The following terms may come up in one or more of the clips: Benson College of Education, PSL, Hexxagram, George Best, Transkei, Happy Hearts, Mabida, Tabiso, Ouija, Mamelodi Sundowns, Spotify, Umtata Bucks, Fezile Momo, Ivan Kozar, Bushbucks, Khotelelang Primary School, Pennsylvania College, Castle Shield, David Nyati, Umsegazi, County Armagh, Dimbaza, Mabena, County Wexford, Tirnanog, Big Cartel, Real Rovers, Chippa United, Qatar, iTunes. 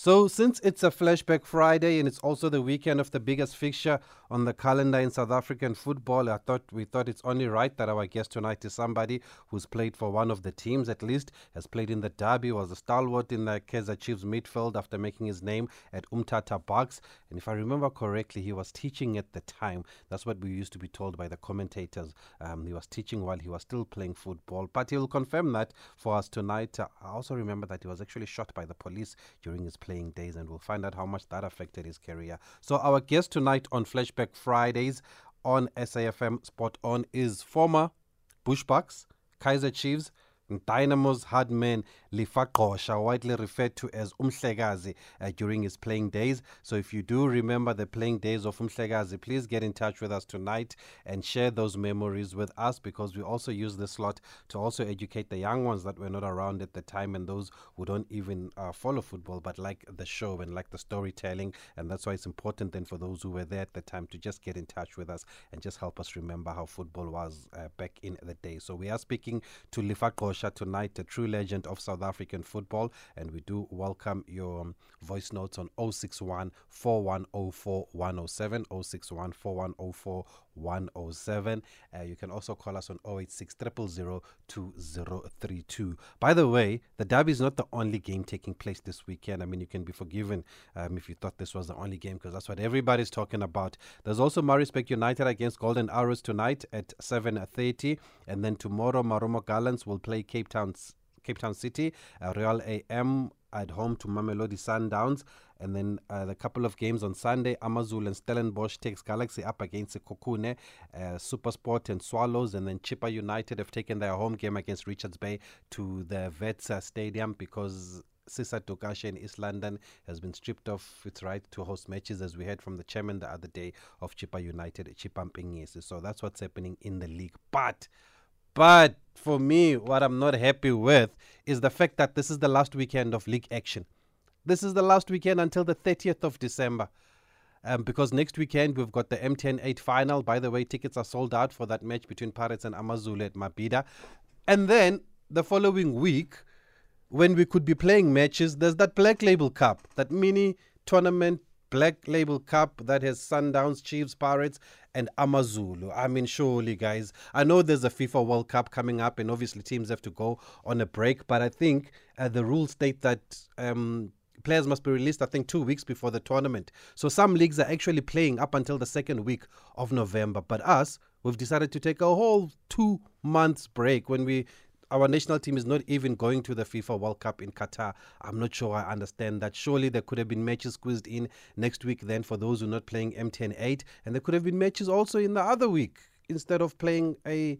So since it's a flashback Friday and it's also the weekend of the biggest fixture on the calendar in South African football, we thought it's only right that our guest tonight is somebody who's played for one of the teams, at least has played in the derby, was a stalwart in the Kaizer Chiefs midfield after making his name at Umtata Bucks. And if I remember correctly, he was teaching at the time. That's what we used to be told by the commentators. He was teaching while he was still playing football, but he'll confirm that for us tonight. I also remember that he was actually shot by the police during his playing days, and we'll find out how much that affected his career. So our guest tonight on Flashback Fridays on SAFM Spot On is former Bushbucks, Kaizer Chiefs, and Dynamo's hard man Lifakosh, widely referred to as Umsegazi, during his playing days. So if you do remember the playing days of Umsegazi, please get in touch with us tonight and share those memories with us, because we also use this slot to also educate the young ones that were not around at the time and those who don't even follow football but like the show and like the storytelling. And that's why it's important then for those who were there at the time to just get in touch with us and just help us remember how football was back in the day. So we are speaking to Lifakosh tonight, a true legend of South African football, and we do welcome your voice notes on 061 4104 107, 061 4104 107. You can also call us on 086 000 2032. By the way, the derby is not the only game taking place this weekend. I mean, you can be forgiven if you thought this was the only game, because that's what everybody's talking about. There's also Marispec United against Golden Arrows tonight at 7:30, and then tomorrow Marumo Gallants will play Cape Town City, Real AM at home to Mamelodi Sundowns. And then the couple of games on Sunday, Amazulu and Stellenbosch takes Galaxy up against Kokune, SuperSport and Swallows. And then Chippa United have taken their home game against Richards Bay to the Vetsa Stadium, because Sisa Tokasha in East London has been stripped of its right to host matches, as we heard from the chairman the other day of Chippa United, Chipampegni. So that's what's happening in the league. But for me, what I'm not happy with is the fact that this is the last weekend of league action. This is the last weekend until the 30th of December. Because next weekend we've got the M108 final. By the way, tickets are sold out for that match between Pirates and Amazulu at Mabida. And then the following week, when we could be playing matches, there's that Black Label Cup, that mini tournament Black Label Cup that has Sundowns, Chiefs, Pirates, and Amazulu. I mean, surely, guys. I know there's a FIFA World Cup coming up, and obviously teams have to go on a break. But I think the rules state that players must be released, I think, 2 weeks before the tournament. So some leagues are actually playing up until the second week of November. But us, we've decided to take a whole 2 months break when our national team is not even going to the FIFA World Cup in Qatar. I'm not sure I understand that. Surely there could have been matches squeezed in next week then for those who are not playing M108. And there could have been matches also in the other week, instead of playing I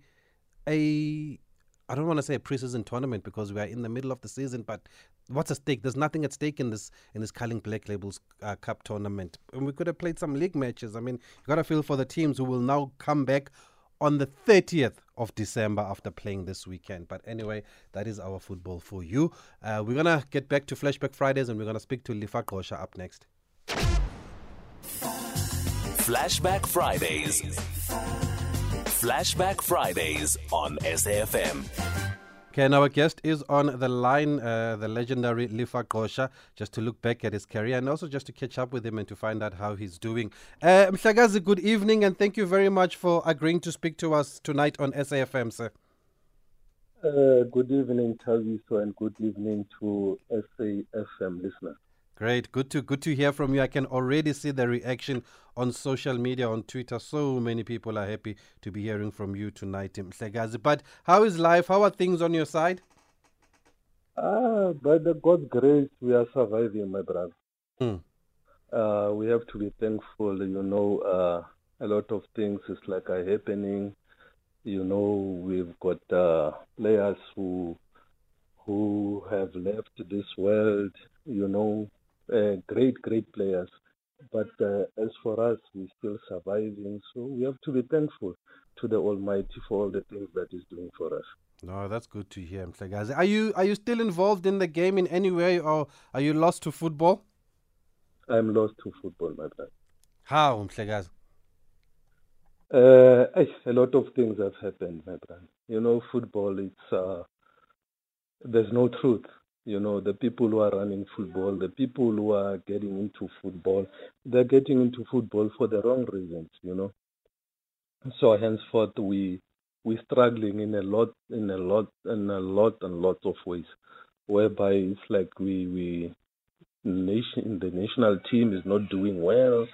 don't want to say a pre-season tournament, because we are in the middle of the season, but what's at stake? There's nothing at stake in this Culling Black Labels Cup tournament. And we could have played some league matches. I mean, you got to feel for the teams who will now come back on the 30th of December after playing this weekend. But anyway, that is our football for you. We're going to get back to Flashback Fridays, and we're going to speak to Lifakosh up next. Flashback Fridays. Flashback Fridays on SAFM. Okay, and our guest is on the line, the legendary Lifakosh, just to look back at his career and also just to catch up with him and to find out how he's doing. Mhlagazi, good evening, and thank you very much for agreeing to speak to us tonight on SAFM, sir. Good evening, Tabiso, and good evening to SAFM listeners. Great. Good to hear from you. I can already see the reaction on social media, on Twitter. So many people are happy to be hearing from you tonight, Mhlagazi. But how is life? How are things on your side? By the God's grace, we are surviving, my brother. We have to be thankful. You know, a lot of things is like are happening. You know, we've got players who have left this world, you know. Great players, but as for us, we're still surviving, so we have to be thankful to the Almighty for all the things that He's doing for us. No, that's good to hear, Mhlagazi. Are you still involved in the game in any way, or are you lost to football? I'm lost to football, my brother. How, Mhlagazi? A lot of things have happened, my brother. You know, football, it's there's no truth. You know, the people who are running football, the people who are getting into football, they're getting into football for the wrong reasons, you know. So henceforth, we're struggling in a lot of ways, whereby it's like the national team is not doing well,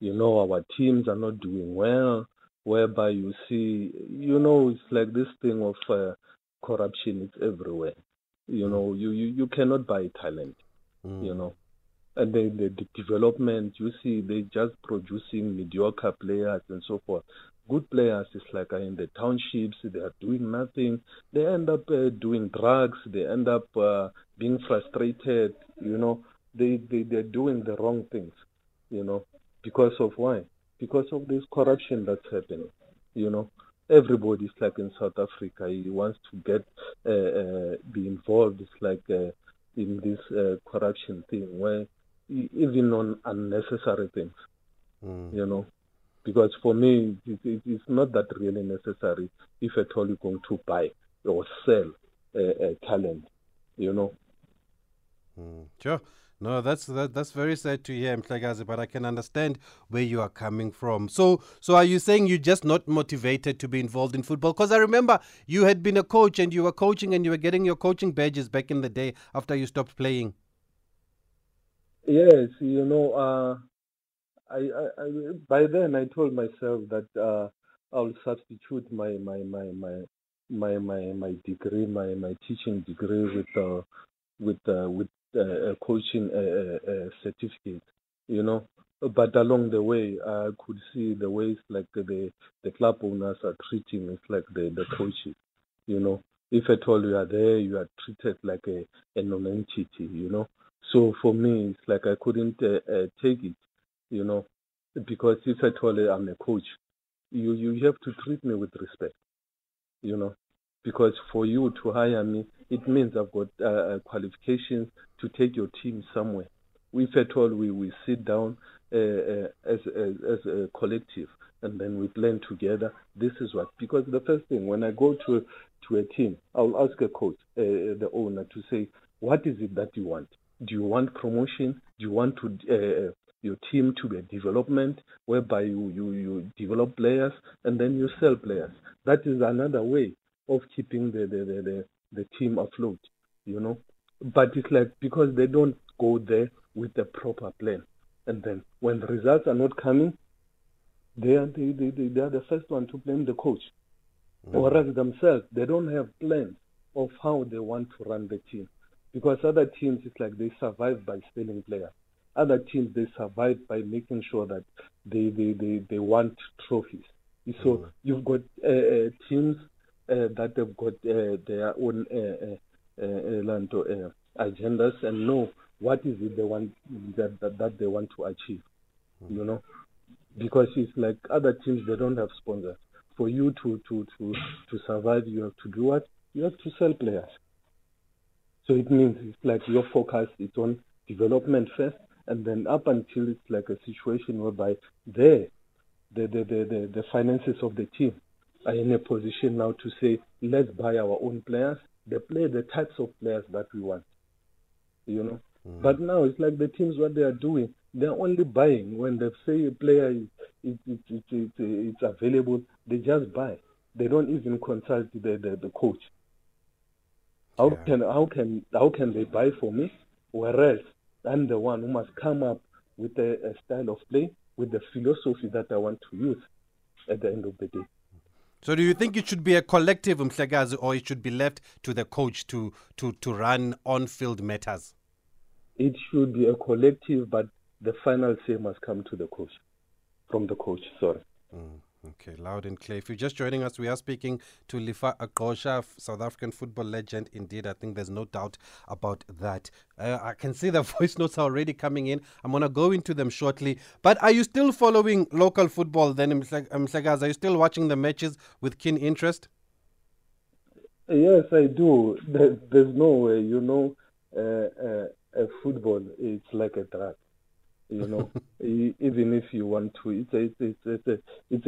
you know, our teams are not doing well, whereby you see, you know, it's like this thing of corruption is everywhere. You know, you cannot buy talent, you know. And then the development, you see, they're just producing mediocre players and so forth. Good players is like in the townships, they are doing nothing. They end up doing drugs. They end up being frustrated, you know. They're doing the wrong things, you know. Because of why? Because of this corruption that's happening, you know. Everybody's like in South Africa, he wants to get be involved. It's like in this corruption thing, where even on unnecessary things, you know. Because for me, it's not that really necessary, if at all you're going to buy or sell talent, you know. Sure. No, that's very sad to hear, Mhlekazi, but I can understand where you are coming from. So are you saying you're just not motivated to be involved in football? Because I remember you had been a coach and you were coaching and you were getting your coaching badges back in the day after you stopped playing. Yes, you know, I by then I told myself that I'll substitute my degree, my teaching degree with a coaching certificate, you know. But along the way, I could see the ways like the club owners are treating us, like the coaches, you know. If at all you are there, you are treated like a non-entity, you know. So for me, it's like I couldn't take it, you know, because if at all I'm a coach, you have to treat me with respect, you know. Because for you to hire me, it means I've got qualifications to take your team somewhere. If at all we sit down as a collective and then we plan together, this is what. Because the first thing, when I go to a team, I'll ask a coach, the owner, to say, what is it that you want? Do you want promotion? Do you want your team to be a development, whereby you develop players and then you sell players? That is another way of keeping the team afloat, you know. But it's like, because they don't go there with the proper plan, and then when the results are not coming, they are the first one to blame the coach, or as themselves, they don't have plans of how they want to run the team. Because other teams, it's like they survive by selling players. Other teams, they survive by making sure that they want trophies. So you've got teams that they've got their own agendas and know what is it they want that they want to achieve, you know. Because it's like other teams, they don't have sponsors. For you to survive, you have to do what? You have to sell players. So it means it's like your focus is on development first, and then up until it's like a situation whereby the finances of the team are in a position now to say, let's buy our own players. They play the types of players that we want, you know. But now it's like the teams, what they are doing, they're only buying when they say a player it's available. They just buy. They don't even consult the coach. How can they buy for me? Whereas I'm the one who must come up with a style of play, with the philosophy that I want to use at the end of the day. So do you think it should be a collective, Mhlekazi, or it should be left to the coach to run on-field matters? It should be a collective, but the final say must come to the coach, from the coach, sorry. Okay, loud and clear. If you're just joining us, we are speaking to Lifakosh, South African football legend. Indeed, I think there's no doubt about that. I can see the voice notes are already coming in. I'm going to go into them shortly. But are you still following local football then, Mhlekazi? Are you still watching the matches with keen interest? Yes, I do. There's no way, you know, football, it's like a drug. You know, even if you want to, it's a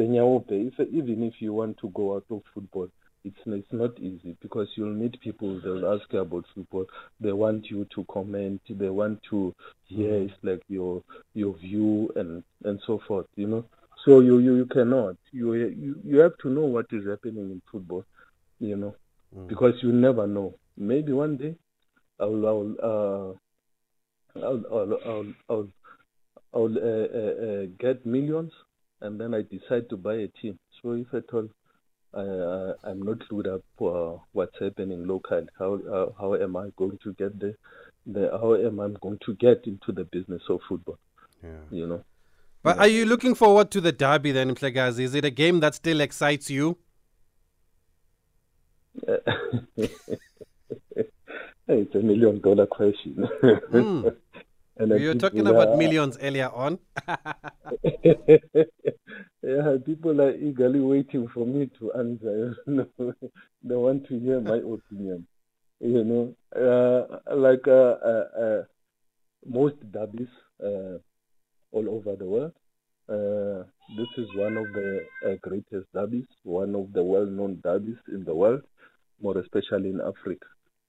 nyaope. Even if you want to go out of football, it's not easy, because you'll meet people, they'll ask you about football, they want you to comment, they want to hear it's like your view and so forth, you know. So you cannot, you have to know what is happening in football, you know, because you never know. Maybe one day I'll get millions, and then I decide to buy a team. So if at all I'm not clued up what's happening locally, how am I going to get how am I going to get into the business of football? Yeah. You know. But are you looking forward to the derby then, Umsegazi? Is it a game that still excites you? It's $1 million question. You were talking about millions earlier on. Yeah, people are eagerly waiting for me to answer. They want to hear my opinion. You know, most derbies all over the world, this is one of the greatest derbies, one of the well-known derbies in the world, more especially in Africa.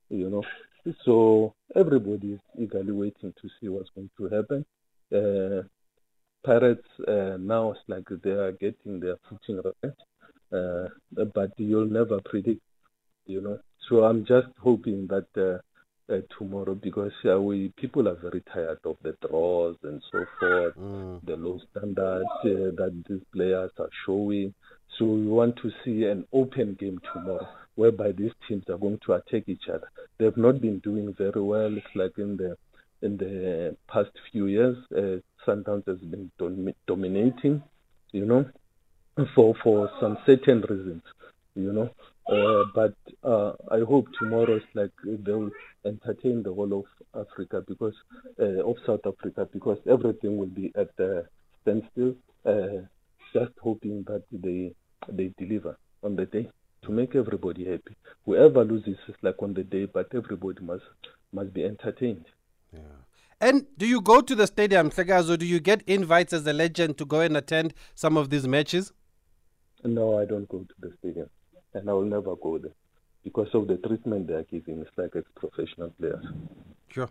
You know, so everybody is eagerly waiting to see what's going to happen. Pirates now, it's like they are getting their footing right, but you'll never predict, you know. So I'm just hoping that tomorrow, because people are very tired of the draws and so forth, the low standards that these players are showing. So we want to see an open game tomorrow, whereby these teams are going to attack each other. They've not been doing very well. It's like in the past few years, Sundowns has been dominating, you know, for some certain reasons, you know. But I hope tomorrow it's like they'll entertain the whole of Africa, because of South Africa, because everything will be at a standstill. Just hoping that they deliver on the day, to make everybody happy. Whoever loses is like on the day, but everybody must be entertained. Yeah. And do you go to the stadium, Umsegazi? Do you get invites as a legend to go and attend some of these matches? No, I don't go to the stadium, and I will never go there because of the treatment they are giving. It's like ex-professional players. Sure.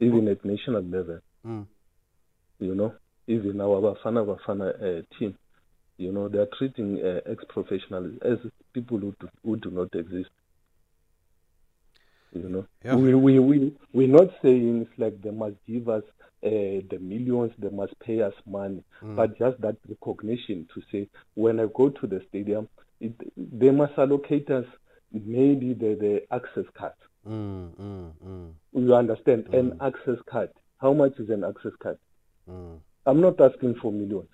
Even at national level, you know, even our Bafana team. You know, they are treating ex-professionals as people who do not exist. You know, yeah. We're not saying it's like they must give us the millions, they must pay us money, but just that recognition to say, when I go to the stadium, they must allocate us maybe the access card. You understand? An access card. How much is an access card? I'm not asking for millions.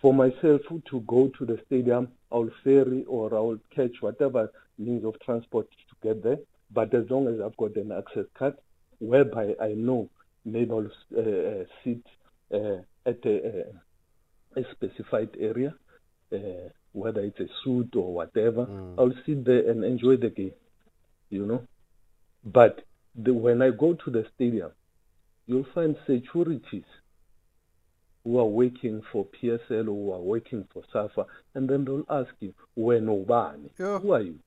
For myself to go to the stadium, I'll ferry or I'll catch whatever means of transport to get there. But as long as I've got an access card, whereby I know maybe I'll sit at a specified area, whether it's a suite or whatever, I'll sit there and enjoy the game, you know. But when I go to the stadium, you'll find securities who are working for PSL, who are working for SAFA, and then they'll ask you, who are you?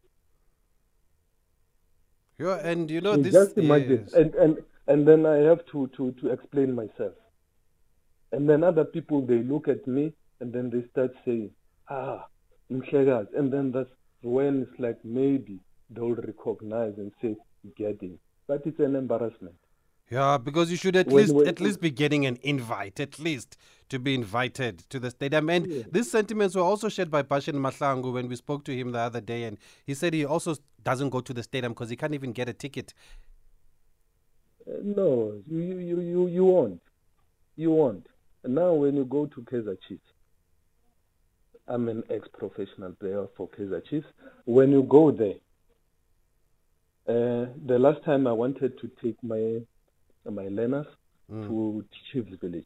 Yeah, and you know, and this just imagine, is... and then I have to explain myself. And then other people, they look at me, and then they start saying, Umsegazi. And then that's when it's like maybe they'll recognize and say, get in. But it's an embarrassment. Yeah, because you should at least be getting an invite, at least to be invited to the stadium. And these sentiments were also shared by Bashen Mahlangu when we spoke to him the other day. And he said he also doesn't go to the stadium because he can't even get a ticket. No, you won't. You won't. And now when you go to Kaizer Chiefs, I'm an ex-professional player for Kaizer Chiefs. When you go there, the last time I wanted to take my learners to Chiefs Village.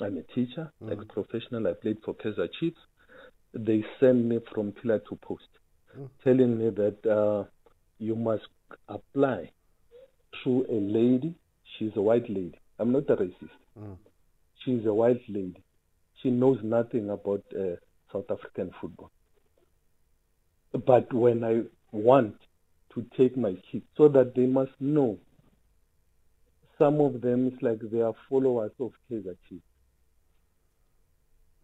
I'm a teacher, ex-professional. I played for Kaizer Chiefs. They sent me from pillar to post, telling me that you must apply through a lady. She's a white lady. I'm not a racist. She's a white lady. She knows nothing about South African football. But when I want to take my kids, so that they must know, some of them, it's like they are followers of Kaizer Chiefs.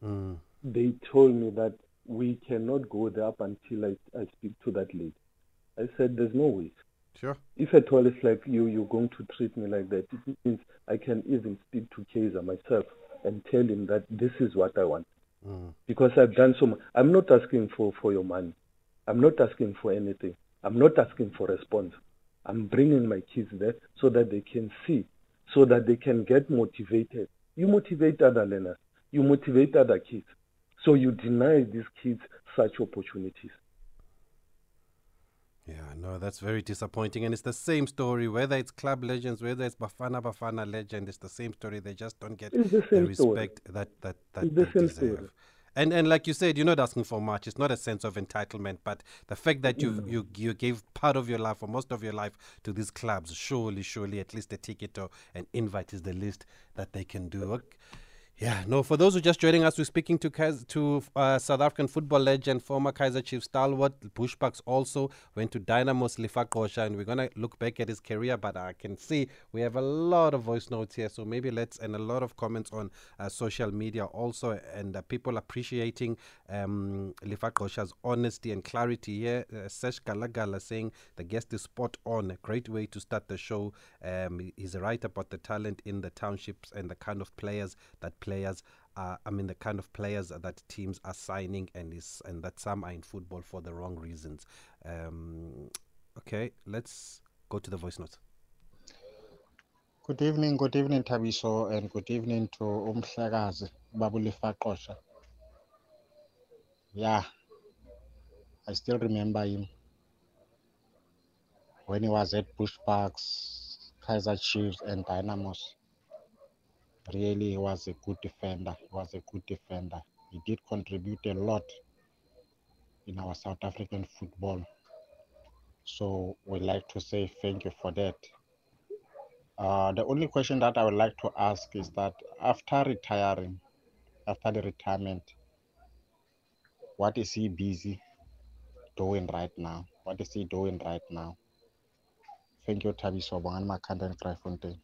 Mm. They told me that we cannot go there up until I speak to that lady. I said, there's no way. Sure. If at all it's like you're going to treat me like that, it means I can even speak to Kaizer myself and tell him that this is what I want. Mm. Because I've done so much. I'm not asking for your money. I'm not asking for anything. I'm not asking for response. I'm bringing my kids there so that they can see, so that they can get motivated. You motivate other learners. You motivate other kids. So you deny these kids such opportunities. Yeah, no, that's very disappointing. And it's the same story, whether it's club legends, whether it's Bafana legend, it's the same story. They just don't get the respect that they deserve. And like you said, you're not asking for much. It's not a sense of entitlement, but the fact that you gave part of your life or most of your life to these clubs, surely at least a ticket or an invite is the least that they can do. Okay. Yeah, no, for those who are just joining us, we're speaking to South African football legend, former Kaizer Chiefs stalwart, Bushbucks also, went to Dynamos, Lifakosh, and we're going to look back at his career, but I can see we have a lot of voice notes here, so maybe and a lot of comments on social media also, and people appreciating Lifakosha's honesty and clarity here. Sesh Galagala saying, the guest is spot on, a great way to start the show. He's right about the talent in the townships and the kind of players that the kind of players that teams are signing, and that some are in football for the wrong reasons. Okay, let's go to the voice notes. Good evening, Tabiso, and good evening to Umsegazi, Babu Lifakosh. Yeah, I still remember him when he was at Bushbucks, Kaizer Chiefs, and Dynamos. Really, he was a good defender. He did contribute a lot in our South African football. So we'd like to say thank you for that. The only question that I would like to ask is that after the retirement, what is he busy doing right now? Thank you, Tabiso.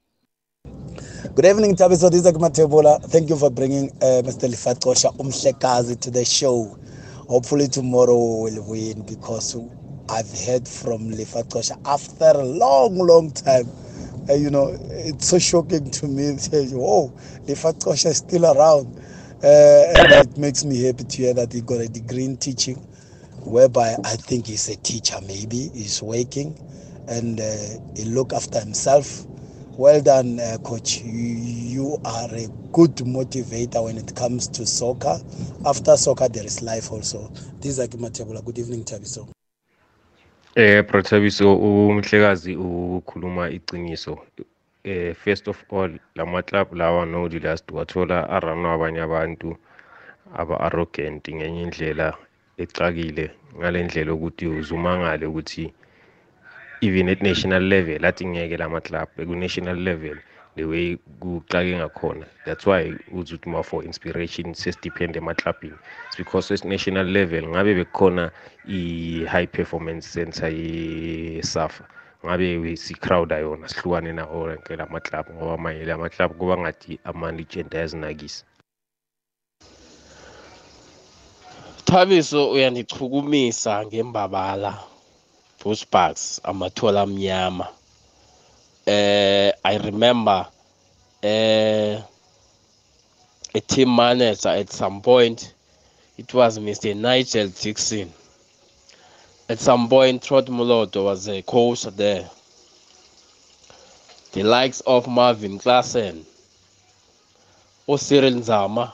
Good evening, Tabiso. This is Matebola. Thank you for bringing Mr. Lifakosh Umsegazi to the show. Hopefully tomorrow we'll win, because I've heard from Lifakosh after a long, long time. It's so shocking to me. Oh, Lifakosh is still around. And it makes me happy to hear that he got a degree in teaching, whereby I think he's a teacher maybe. He's working and he look after himself. Well done, Coach. You are a good motivator when it comes to soccer. After soccer, there is life also. This is Akima Tebola. Good evening, Tabiso. Pro Tabiso, Umsegazi ukhuluma iqiniso. First of all, lama club lawa no the last wathola arana abanye abantu aba arrogant ngenye indlela exakile ngalendlela ukuthi uzumangale ukuthi even at national level, lati ngeke la matlab, egu national level, the way gu kage ngakhona. That's why uzutuma for inspiration says depend matlapping. It's because at national level ngabe bekhona I high performance center I SAFM. Ngabe we si crowd ayona sihlukane na hore ngela matlab ngoba manje la matlab kuba ngathi ama-legend azinakisi. Tabiso uyandichukumisa ngembabala. Bushbucks, Amatola Mnyama. I remember a team manager at some point. It was Mr. Nigel Dixon. At some point, Trot Moloto was a coach there. The likes of Marvin Klassen, or Cyril Nzama,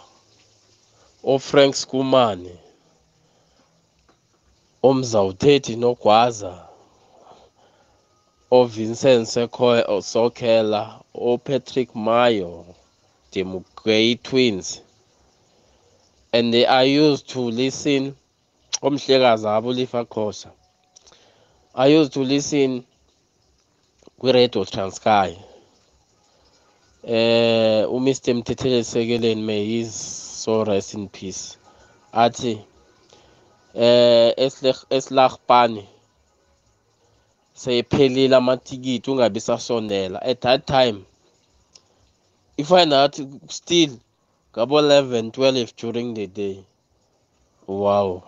or Frank Skumani, Mzawuthethi Nogwaza, Vincent Sokela, Patrick Mayo, the Mugwei twins. And I used to listen, with Radio Transkei. Mr. Mtetele Segelen, may his soul rest in peace. athi eslagpane seyiphelile amatikiti ungabisasondela. At that time I find out still about 11 12 during the day. Wow,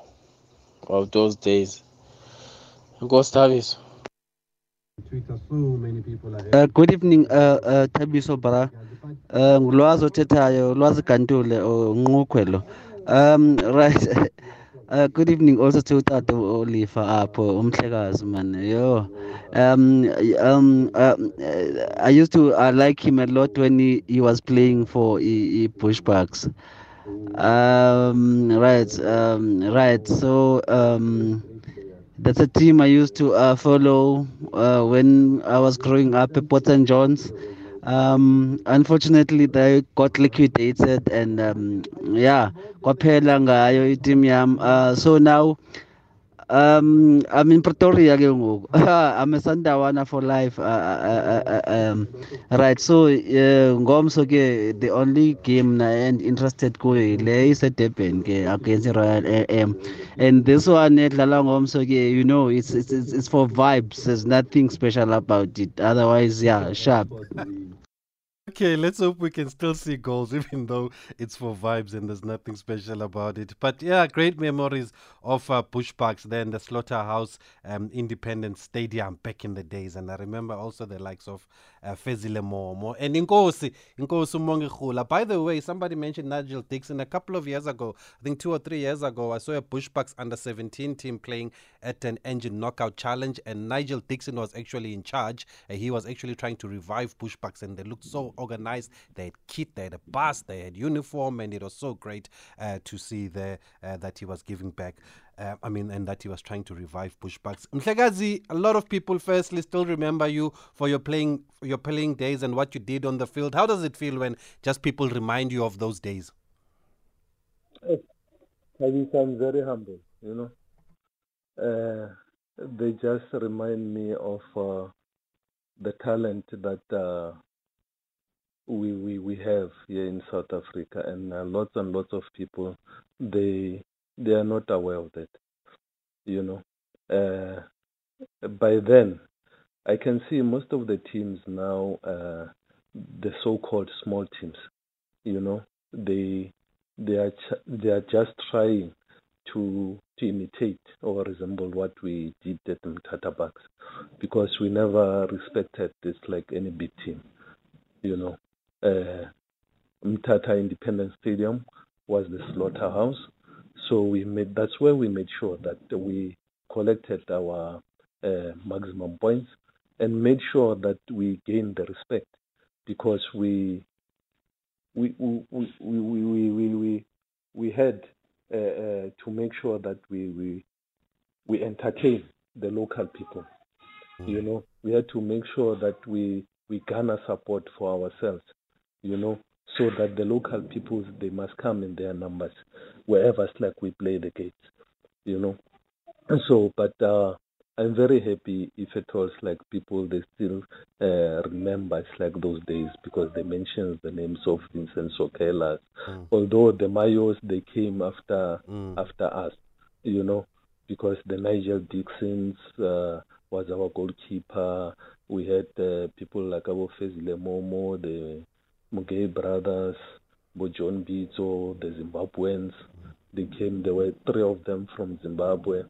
of those days. Tabiso. Good evening, Tabiso Bara. Ngulwazo tetayo, ulwazi kantule ngukwelo. Right. Good evening also to Tato Olifa Apo Umsegazi, man. Yo. I used to like him a lot when he was playing for Bushbucks. Right. So that's a team I used to follow when I was growing up at Port St. John's. Unfortunately, they got liquidated, and kwaphela ngayo i-team yam. So now, I'm in Pretoria ke ngoku. I'm a Sundowana for life. Right, so ngomso ke the only game na and interested kuyo le iseDurban ke against Royal AM, and this one edlala ngomso ke, you know, it's for vibes. There's nothing special about it. Otherwise, yeah, sharp. Okay, let's hope we can still see goals, even though it's for vibes and there's nothing special about it. But yeah, great memories of Bushbucks, then the Slaughterhouse Independence Stadium back in the days. And I remember also the likes of Fezile Momo and Inkosi Mongehula. By the way, somebody mentioned Nigel Dixon a couple of years ago. I think 2 or 3 years ago, I saw a Bushbucks under-17 team playing at an Engine Knockout Challenge, and Nigel Dixon was actually in charge. He was actually trying to revive Bushbucks, and they looked so organized. They had kit, they had a bus, they had uniform, and it was so great to see there that he was giving back. And that he was trying to revive Bushbucks. Umsegazi, a lot of people firstly still remember you for your playing days and what you did on the field. How does it feel when just people remind you of those days? I'm very humble, you know. They just remind me of the talent that we have here in South Africa, and lots of people, they are not aware of that, you know. By then, I can see most of the teams now, the so-called small teams, you know, they are just trying to imitate or resemble what we did at Umtata Bucks, because we never respected this like any big team, you know. Umtata Independence Stadium was the slaughterhouse, so that's where we made sure that we collected our maximum points and made sure that we gained the respect, because we had to make sure that we entertain the local people, you know. We had to make sure that we garner support for ourselves, you know, so that the local peoples, they must come in their numbers wherever it's like we play the gates, you know. And so, but I'm very happy if at all it's like people, they still remember it's like those days, because they mention the names of Vincent Sokelas, although the Mayos, they came after us, you know, because the Nigel Dixons was our goalkeeper. We had people like our Fezile Momo, the Mugabe brothers, John Bizo, the Zimbabweans. There were three of them from Zimbabwe.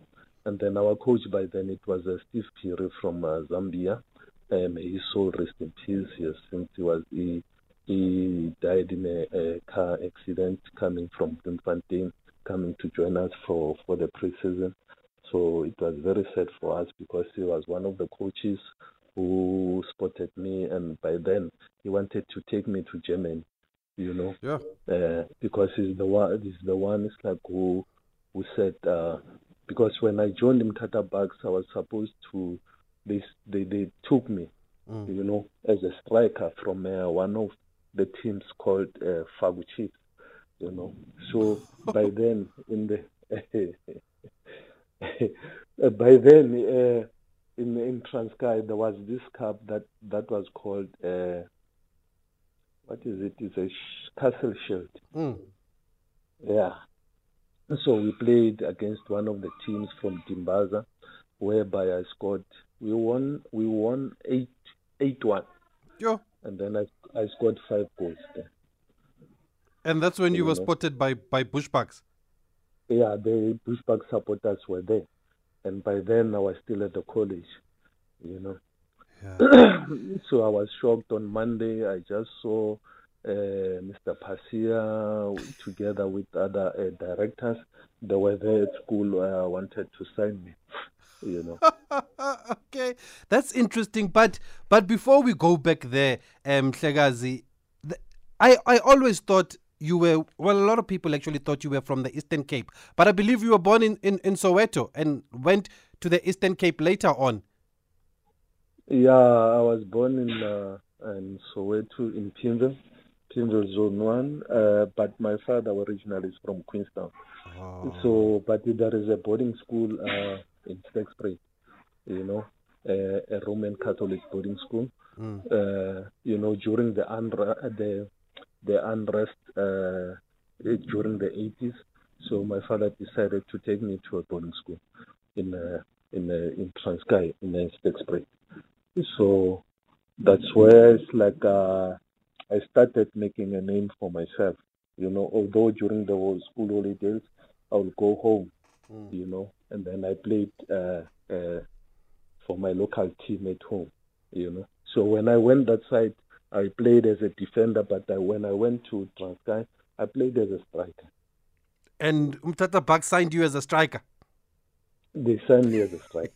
And then our coach by then, it was Steve Piri from Zambia. May his soul rest in peace. Yes, since he died in a car accident coming from Bloemfontein, coming to join us for the preseason. So it was very sad for us, because he was one of the coaches who spotted me, and by then he wanted to take me to Germany, you know. Yeah. Because he's the one it's like who said, because when I joined Umtata Bucks, I was supposed to, they took me, you know, as a striker from one of the teams called Fagu Chiefs, you know. So by then in Transkei, there was this cup that was called, what is it? It's a Castle Shield. Yeah. So we played against one of the teams from Dimbaza, whereby I scored. We won 8-1. Yeah. And then I scored 5 goals there. And that's when you were spotted by Bushbucks? Yeah, the Bushbuck supporters were there. And by then I was still at the college, you know. Yeah. So I was shocked. On Monday, I just saw Mr. Pasia together with other directors. They were there at school where I wanted to sign me, you know. Okay, that's interesting. But before we go back there, Mhlekazi, I always thought you were, well, a lot of people actually thought you were from the Eastern Cape. But I believe you were born in Soweto and went to the Eastern Cape later on. Yeah, I was born in Soweto, in Pimville Zone 1, but my father originally is from Queenstown. Oh. So, but there is a boarding school in Stexbury, you know, a Roman Catholic boarding school. Mm. You know, during the unrest during the 80s, so my father decided to take me to a boarding school in Transkei, in Stexbury. So that's where it's like I started making a name for myself, you know, although during the school holidays, I would go home, you know, and then I played for my local team at home, you know. So when I went that side, I played as a defender, but when I went to Transkei, I played as a striker. And Umtata Bucks signed you as a striker? They signed me as a striker.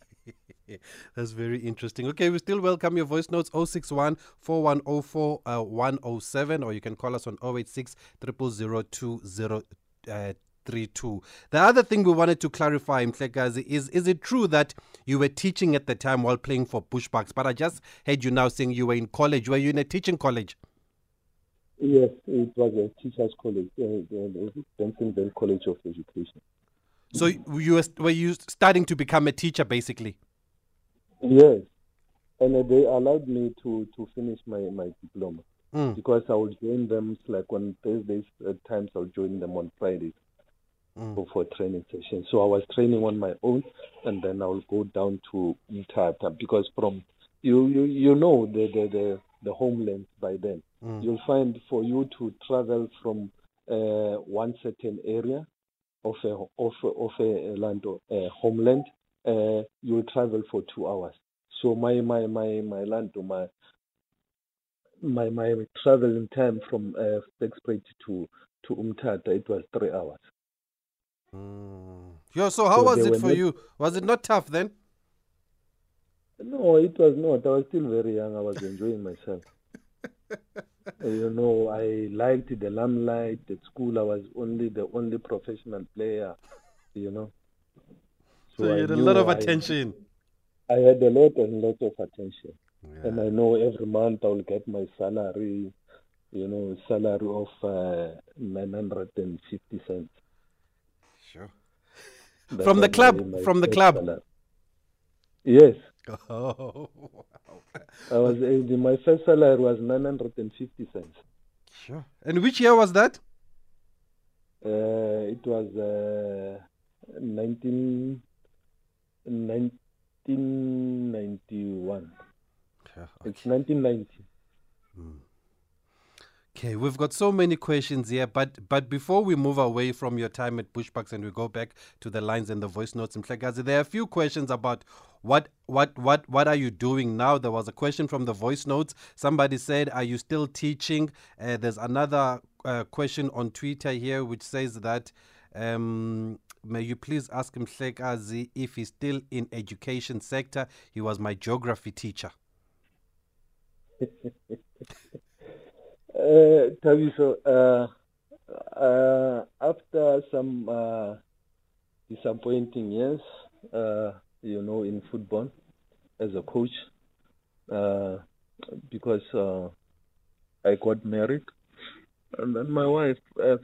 Yeah, that's very interesting. Okay, we still welcome your voice notes, 061 4104 107, or you can call us on 086 000 2032. The other thing we wanted to clarify, Mhlekazi, is it true that you were teaching at the time while playing for Bushbucks? But I just heard you now saying you were in college. Were you in a teaching college? Yes, it was a teacher's college, Benson College of Education. So were you starting to become a teacher, basically? Yes, and they allowed me to finish my diploma because I would join them like on Thursdays at times. I would join them on Fridays for training sessions. So I was training on my own, and then I would go down to Umtata, because from you know the homeland by then. You'll find for you to travel from one certain area of a homeland. You travel for 2 hours. So my traveling time from Stexbury to Umtata, it was 3 hours. Yeah. So how was it for you? Was it not tough then? No, it was not. I was still very young. I was enjoying myself. You know, I liked the limelight at school. I was the only professional player, you know. So you had a lot of attention. I had a lot of attention. Yeah. And I know every month I will get my salary, you know, salary of 950 cents. Sure. From the club? Salary. Yes. Oh, wow. My first salary was 950 cents. Sure. And which year was that? It was 1991. Yeah, okay. It's 1990. Okay, we've got so many questions here, but before we move away from your time at Bushbucks and we go back to the lines and the voice notes, Mhlekazi, there are a few questions about what are you doing now. There was a question from the voice notes. Somebody said, "Are you still teaching?" There's another question on Twitter here which says that, may you please ask Mhlekazi if he's still in education sector. He was my geography teacher. Tabiso, after some disappointing years, you know, in football as a coach, because I got married. And then my wife,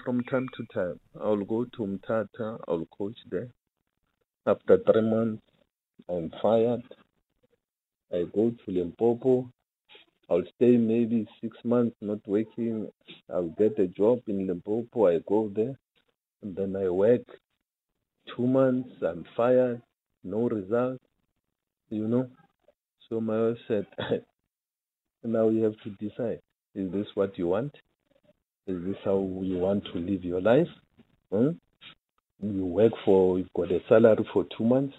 from time to time, I'll go to Umtata, I'll coach there. After 3 months, I'm fired. I go to Limpopo. I'll stay maybe 6 months not working. I'll get a job in Limpopo. I go there, and then I work 2 months, I'm fired, no result, you know. So my wife said, now you have to decide, is this what you want? Is this how you want to live your life? You work for, you've got a salary for 2 months,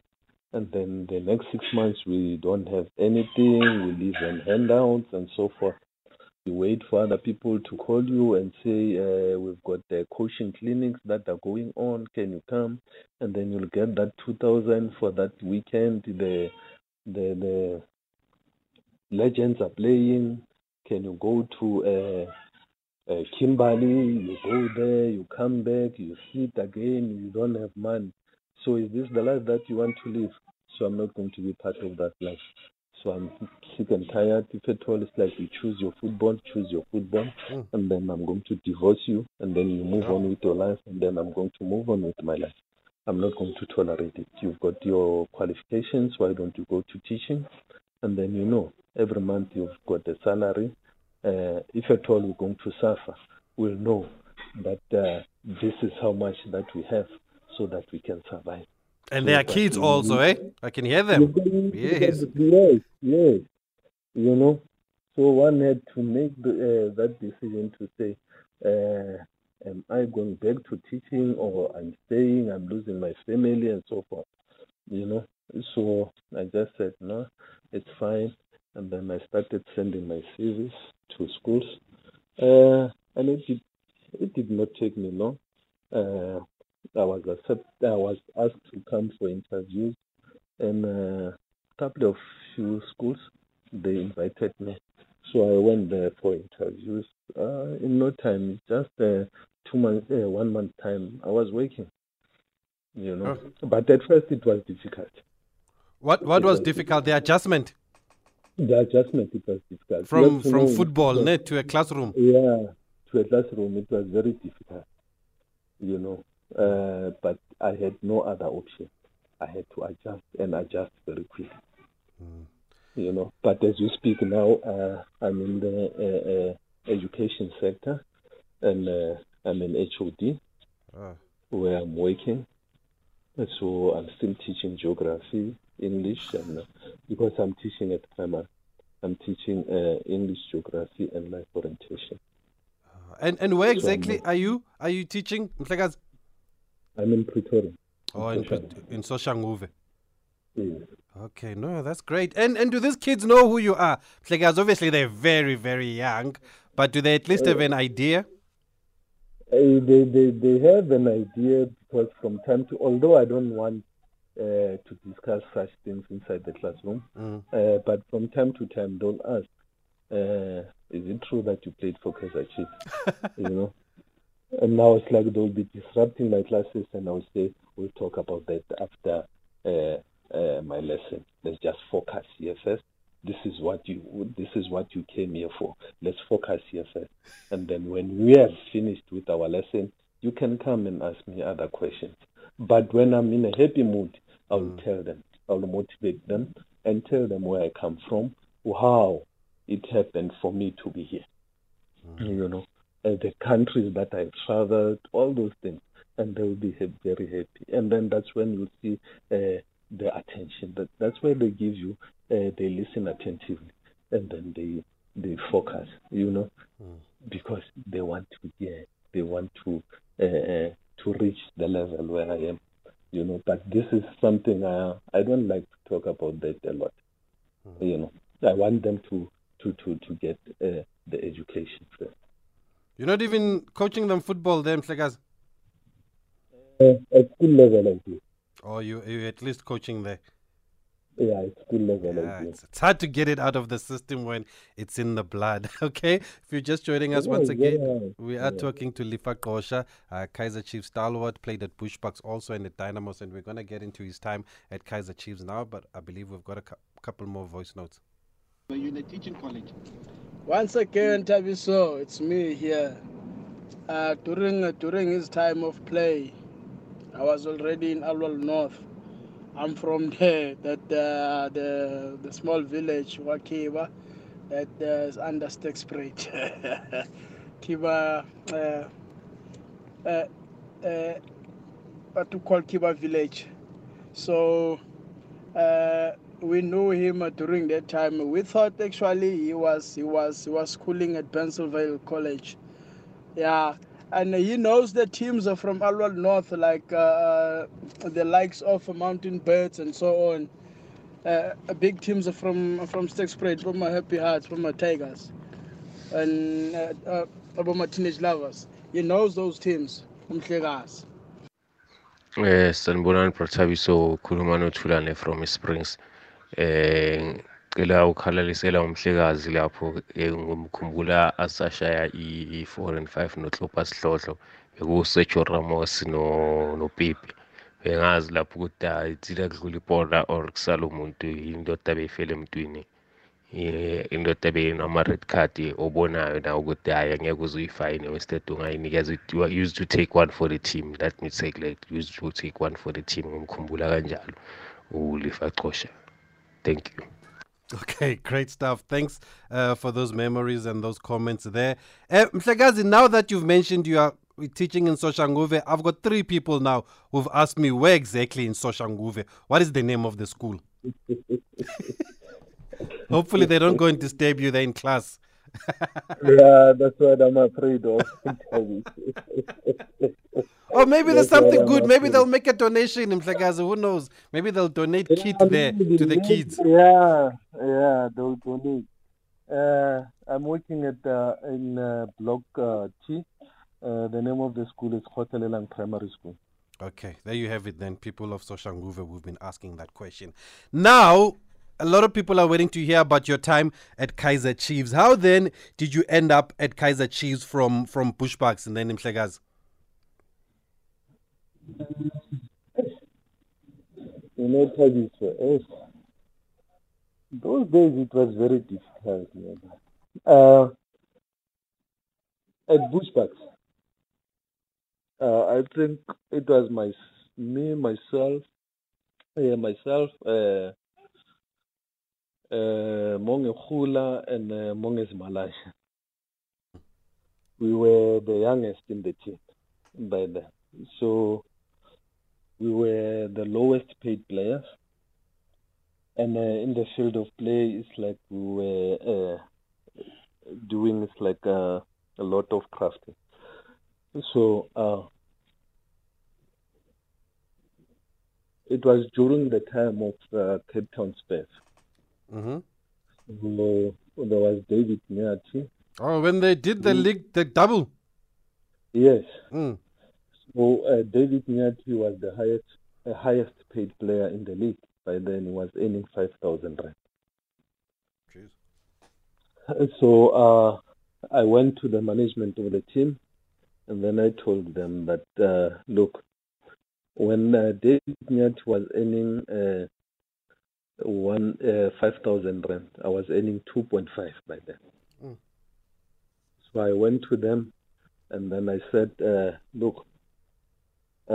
and then the next 6 months we don't have anything, we live on handouts and so forth. You wait for other people to call you and say, we've got the coaching clinics that are going on, can you come? And then you'll get that 2,000 for that weekend, the legends are playing, can you go to Kimberley, you go there, you come back, you sit again, you don't have money. So is this the life that you want to live? So I'm not going to be part of that life. So I'm sick and tired. If at all, it's like you choose your football, and then I'm going to divorce you, and then you move on with your life, and then I'm going to move on with my life. I'm not going to tolerate it. You've got your qualifications, why don't you go to teaching? And then you know, every month you've got a salary. If at all we're going to suffer, we'll know that this is how much that we have so that we can survive. And so there are kids also, I can hear them. Yes. You know, so one had to make that decision to say, am I going back to teaching or I'm staying, I'm losing my family and so forth, you know. So I just said, no, it's fine. And then I started sending my CVs to schools. And it did not take me long. I was asked to come for interviews, and a couple of few schools, they invited me. So I went there for interviews. In no time, just 2 months, 1 month time, I was working, you know. Oh. But at first it was difficult. What was difficult? The adjustment, it was difficult. From football net to a classroom. Yeah, to a classroom, it was very difficult, you know. But I had no other option. I had to adjust very quickly, you know. But as you speak now, I'm in the education sector, and I'm in HOD, where I'm working. So I'm still teaching geography, English, and because I'm teaching at primary, I'm teaching English, geography, and life orientation. And where exactly are you teaching? I'm in Pretoria. Oh, in Soshanguve. Yes. Okay, no, that's great. And do these kids know who you are? Because obviously they're very, very young, but do they at least have an idea? They have an idea, because from time to... Although I don't want to discuss such things inside the classroom, but from time to time they'll ask, is it true that you played for Kaizer Chiefs? You know? And now it's like they'll be disrupting my classes, and I'll say, we'll talk about that after my lesson. Let's just focus here first. This is what you came here for. Let's focus here first. And then when we have finished with our lesson, you can come and ask me other questions. But when I'm in a happy mood, I'll tell them, I'll motivate them and tell them where I come from, how it happened for me to be here. You know? The countries that I've traveled, all those things, and they'll be very happy. And then that's when you see the attention. That's where they give you, they listen attentively, and then they focus, you know, because they want to hear, they want to reach the level where I am, you know. But this is something I don't like to talk about that a lot, you know. I want them to get the education first. You're not even coaching them football then, Msegazi? At school level, I do. Oh, you're at least coaching there. Yeah, at school level, I do. It's hard to get it out of the system when it's in the blood, okay? If you're just joining us once again, we are talking to Lifakosh, Kaizer Chiefs stalwart, played at Bushbucks also in the Dynamos, and we're going to get into his time at Kaizer Chiefs now, but I believe we've got a couple more voice notes. Are you in the teaching college? Once again, Tabiso, it's me here. During his time of play, I was already in Alwal North. I'm from there, the small village, Wakiba, that is under Stexbridge. Kiba, to Kolkiba village. So we knew him during that time. We thought actually he was schooling at Pennsylvania College. Yeah, and he knows the teams are from Alwal North, like the likes of Mountain Birds and so on. Big teams are from Sexpride, from my Happy Hearts, from my Tigers, and from my Teenage Lovers. He knows those teams from Umsegazi. Yes, and Bonan for Tabiso Kurumano Tulane from Springs. Kela ukhalelisela uMhlekazi lapho ngumkhumbula asashaya i4 and 5 noThlopa Sihlodlo bekusejo Ramos no Pipi bengazi lapho ukuthi ayithila kudlula ibhola or kusala umuntu indoda beyifele emntwini indoda beyinama red card obonayo na ukuthi hayi ngeke uzuyifine instead ungayinikeza used to take one for the team that means used to take one for the team ngumkhumbula kanjalo uLifakosh. Thank you. Okay, great stuff. Thanks for those memories and those comments there. Mhlekazi, now that you've mentioned you are teaching in Soshanguve, I've got three people now who've asked me where exactly in Soshanguve. What is the name of the school? Hopefully they don't go and disturb you there in class. Yeah, that's what I'm afraid of. Or maybe there's something good. Maybe they'll make a donation, Mhlekazi. Who knows? Maybe they'll donate kit there to the kids. Yeah, they'll donate. I'm working at in Block T. The name of the school is Khotelelang Primary School. Okay, there you have it then. People of Soshanguve, we've been asking that question. Now, a lot of people are waiting to hear about your time at Kaizer Chiefs. How then did you end up at Kaizer Chiefs from Bushbucks and then Mhlekazi? You know, Tabiso, those days it was very difficult. You know. At Bushbucks, I think it was myself, Monge Khula and Monge Malaya. We were the youngest in the team by then. So we were the lowest paid players, and in the field of play, it's like we were doing it's like a lot of crafting. So it was during the time of Cape Town City. Mm-hmm. So there was David Nyati. Oh, when they did the league, the double. Yes. Mm. So David Nyati was the highest paid player in the league. By then, he was earning 5,000 rand. Jeez. So I went to the management of the team, and then I told them that look, when David Nyati was earning 5,000 rand, I was earning 2.5 by then. Mm. So I went to them, and then I said, look. I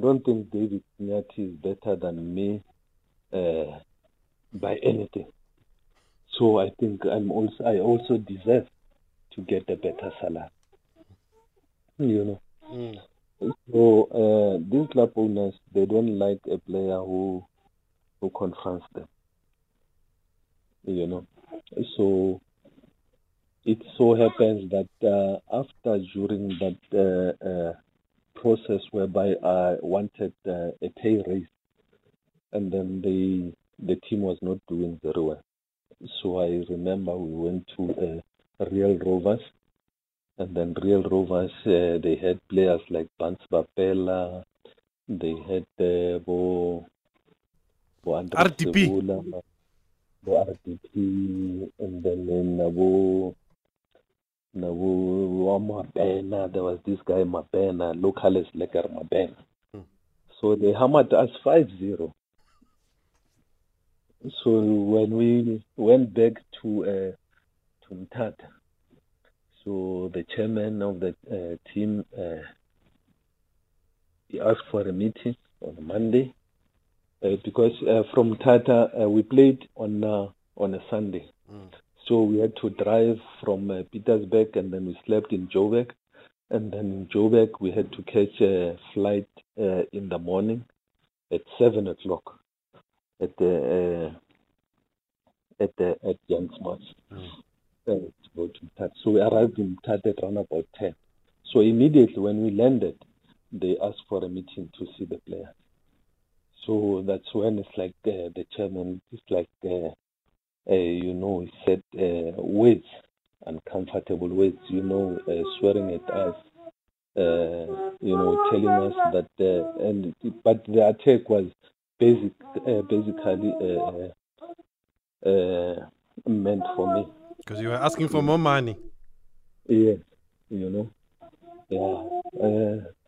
don't think David Nyati is better than me by anything. So I think I also deserve to get a better salary. You know. Mm. So these club owners, they don't like a player who confronts them. You know. So it so happens that during that. Process whereby I wanted a pay raise, and then the team was not doing very well. So I remember we went to Real Rovers, and then Real Rovers they had players like Bans Bapela, they had RTP, and then there was this guy Mabena, local Lekar Mabena. So they hammered us 5-0. So when we went back to Umtata, so the chairman of the team he asked for a meeting on Monday because from Umtata we played on a Sunday. So we had to drive from Pietersburg, and then we slept in Joburg, And then in Joburg, we had to catch a flight in the morning at 7 o'clock at Jansmas to go to Mthatha. So we arrived in Mthatha at around about 10. So immediately when we landed, they asked for a meeting to see the players. So that's when it's like the chairman, it's like, he said words, uncomfortable words, swearing at us, telling us that, but the attack was basically meant for me. Because you were asking for more money. Yeah,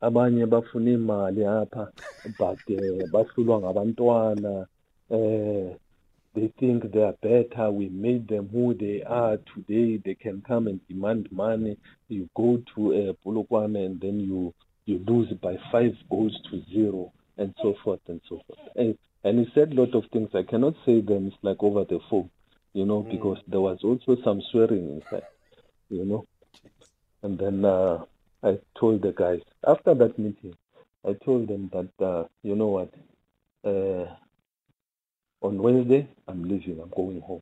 abanye bafuna imali apha, but bahlulwa ngabantwana. They think they are better. We made them who they are today. They can come and demand money. You go to Polokwane and then you lose by 5-0, and so forth and so forth. And he said a lot of things. I cannot say them. It's like over the phone, because there was also some swearing inside, And then I told the guys after that meeting. I told them that you know what. On Wednesday, I'm leaving. I'm going home.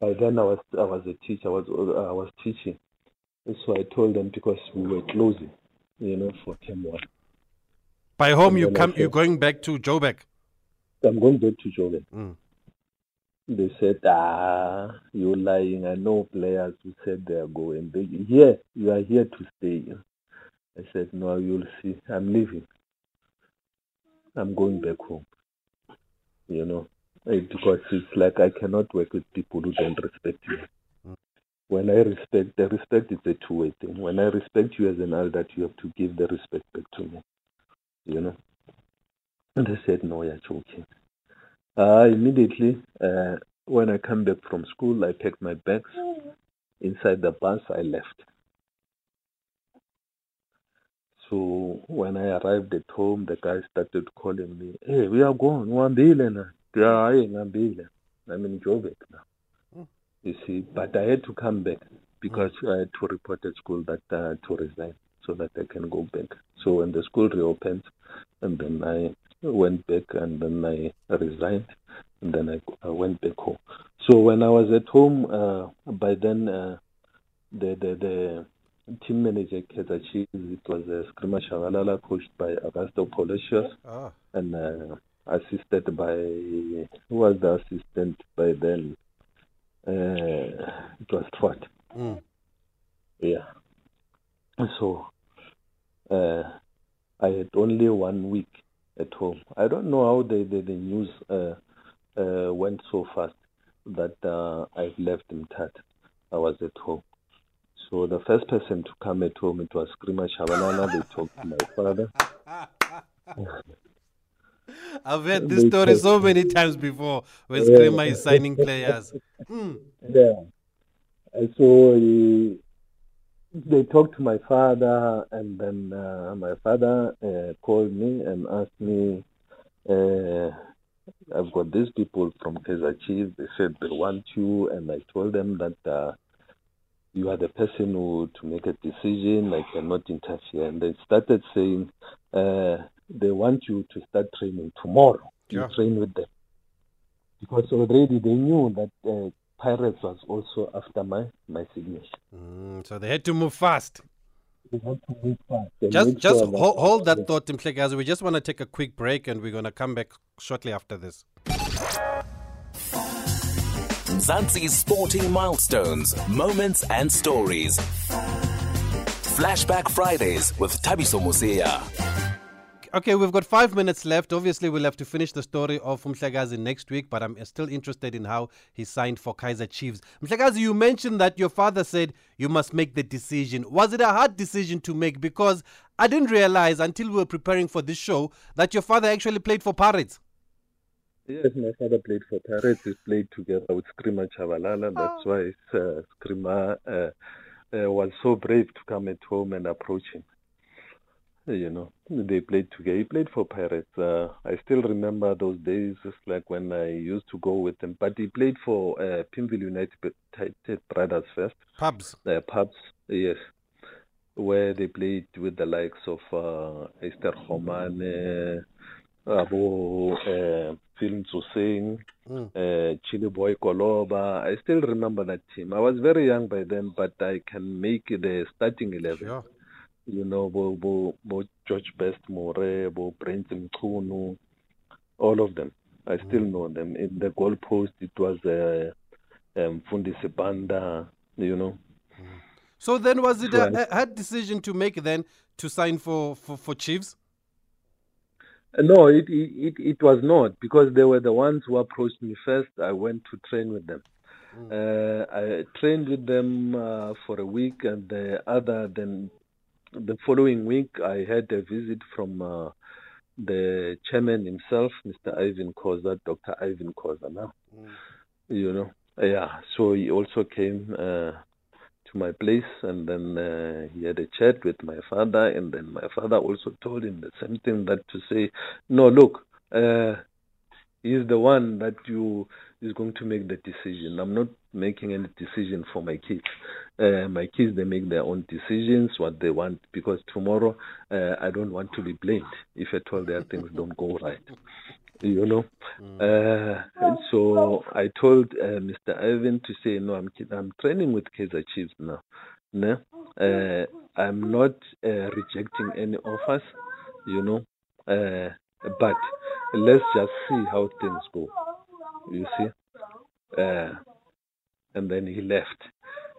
By then, I was a teacher. I was teaching, so I told them because we were closing, for term one. By home, and you're going back to Joburg. I'm going back to Joburg. Mm. They said, you're lying. I know players who said they are going. You are here to stay. I said, no, you'll see. I'm leaving. I'm going back home. Because it's like I cannot work with people who don't respect you. When I respect is a two-way thing. When I respect you as an elder, you have to give the respect back to me, And they said, no, you're joking. Immediately, when I come back from school, I packed my bags. Inside the bus, I left. So when I arrived at home, the guy started calling me, hey, we are gone. I'm in Joburg now. You see, but I had to come back because I had to report at school that to resign so that I can go back. So when the school reopens, and then I went back and then I resigned and then I went back home. So when I was at home, by then the team manager Kaizer Chiefs, it was Screamer Tshabalala, coached by Augusto Polosius, and assisted by, who was the assistant by then? It was Twat. Yeah. So I had only 1 week at home. I don't know how the news went so fast that I left Mthatha. I was at home. So the first person to come at home, it was Screamer Tshabalala. They talked to my father. I've heard this story so many times before when Screamer is signing players. Yeah. So they talked to my father, and then my father called me and asked me, I've got these people from Kaizer Chiefs. They said they want you, and I told them that... you are the person who to make a decision. I cannot interfere. And they started saying they want you to start training tomorrow. Yeah. You train with them because already they knew that Pirates was also after my signature. So they had to move fast. They had to move fast. Just hold that thought, Mhlekazi. We just want to take a quick break, and we're going to come back shortly after this. Mzansi's sporting milestones, moments and stories. Flashback Fridays with Tabiso Musia. Okay, we've got 5 minutes left. Obviously, we'll have to finish the story of Umsegazi next week, but I'm still interested in how he signed for Kaizer Chiefs. Umsegazi, you mentioned that your father said you must make the decision. Was it a hard decision to make? Because I didn't realize until we were preparing for this show that your father actually played for Pirates. Yes, my father played for Pirates. He played together with Screamer Tshabalala. That's why Screamer was so brave to come at home and approach him. They played together. He played for Pirates. I still remember those days, just like when I used to go with him. But he played for Pimville United Brothers first. Pubs. Yes. where they played with the likes of Esther Khomane, Abu Film Tsuseng, Chili Boy Koloba. I still remember that team. I was very young by then, but I can make the starting 11. Sure. You know, Bo George Best More, Bo Prince Mkunu, all of them. I still know them. In the goalpost, it was Fundi Sibanda, you know. So then, was it a hard decision to make then to sign for Chiefs? No, it was not, because they were the ones who approached me first. I went to train with them. I trained with them for a week, and then the following week I had a visit from the chairman himself, Mr. Ivan Kozar, Dr. Ivan Kozar. Now, you know, so he also came to my place, and then he had a chat with my father, and then my father also told him the same thing, that to say, no, look, he's the one that is going to make the decision. I'm not making any decision for my kids. My kids, they make their own decisions, what they want, because tomorrow I don't want to be blamed if at all their things don't go right. You know, so I told Mr. Ivan to say, no, I'm training with Kaizer Chiefs now. No, I'm not rejecting any offers, you know, but let's just see how things go. You see, and then he left,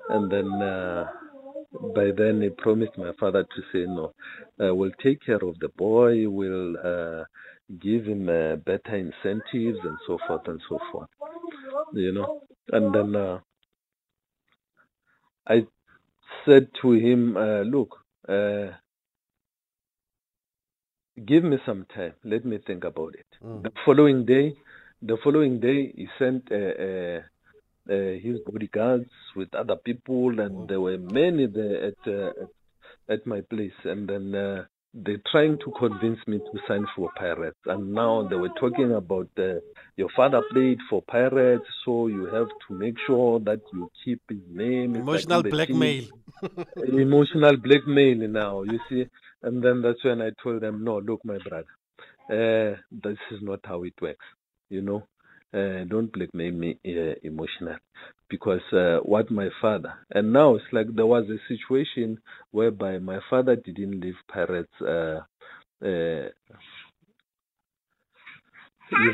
and then by then he promised my father to say, no, we'll take care of the boy. We'll give him better incentives and so forth and so forth, you know. And then I said to him, look, give me some time, let me think about it. The following day he sent his bodyguards with other people, and there were many there at my place, and then they're trying to convince me to sign for Pirates. And now they were talking about your father played for Pirates, so you have to make sure that you keep his name. Emotional blackmail. Emotional blackmail now, you see. And then that's when I told them, no, look, my brother, this is not how it works, you know. Don't blackmail me emotionally, because what my father, and now it's like there was a situation whereby my father didn't leave Pirates, you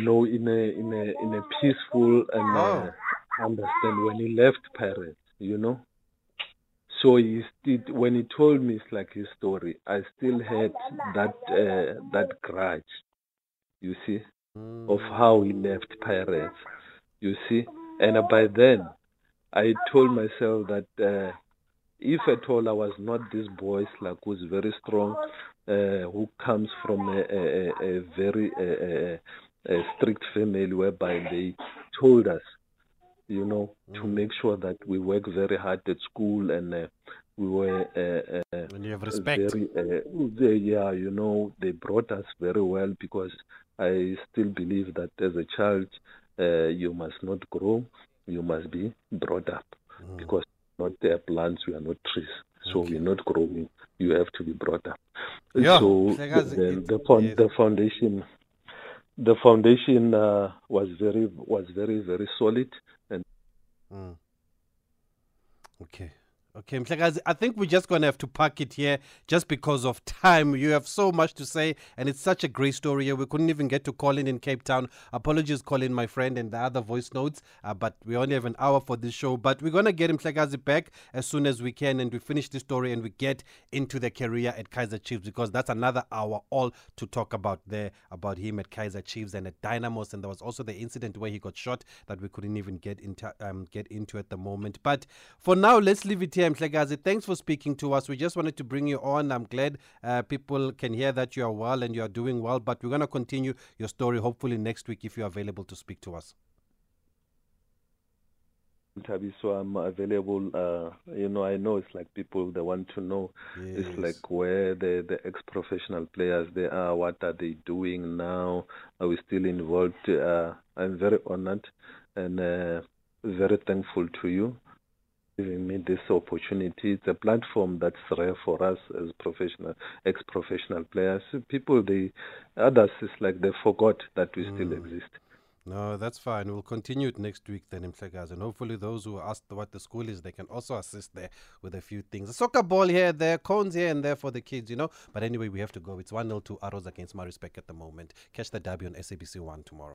know, in a peaceful and understand when he left Pirates, you know. So when he told me it's like his story, I still had that grudge, you see, of how he left Pirates, you see. And by then, I told myself that if at all I was not this boy, like, who's very strong, who comes from a very a strict family, whereby they told us, you know, to make sure that we work very hard at school, and we were and you have respect. Very, you know, they brought us very well, because I still believe that as a child, you must not grow, you must be brought up, because not their plants, we are not trees, so we're not growing. You have to be brought up. Yeah. So the foundation was very solid. And Okay, Mhlekazi, I think we're just going to have to park it here just because of time. You have so much to say, and it's such a great story here. We couldn't even get to Colin in Cape Town. Apologies, Colin, my friend, and the other voice notes, but we only have an hour for this show. But we're going to get Mhlekazi back as soon as we can, and we finish this story and we get into the career at Kaizer Chiefs, because that's another hour all to talk about there, about him at Kaizer Chiefs and at Dynamos. And there was also the incident where he got shot that we couldn't even get into at the moment. But for now, let's leave it here. Mhlekazi, thanks for speaking to us. We just wanted to bring you on. I'm glad people can hear that you are well and you are doing well, but we're going to continue your story hopefully next week if you're available to speak to us. Tabiso, I'm available. You know, I know it's like people, they want to know. Yes. It's like where the ex-professional players they are, what are they doing now, are we still involved? I'm very honored and very thankful to you. giving me this opportunity. It's a platform that's rare for us as ex-professional players. People, others, it's like they forgot that we still exist. No, that's fine. We'll continue it next week then, Umsegazi. And hopefully those who are asked what the school is, they can also assist there with a few things. A soccer ball here, there, cones here and there for the kids, you know. But anyway, we have to go. It's 1-0 to Arrows against Marispec at the moment. Catch the derby on SABC1 tomorrow.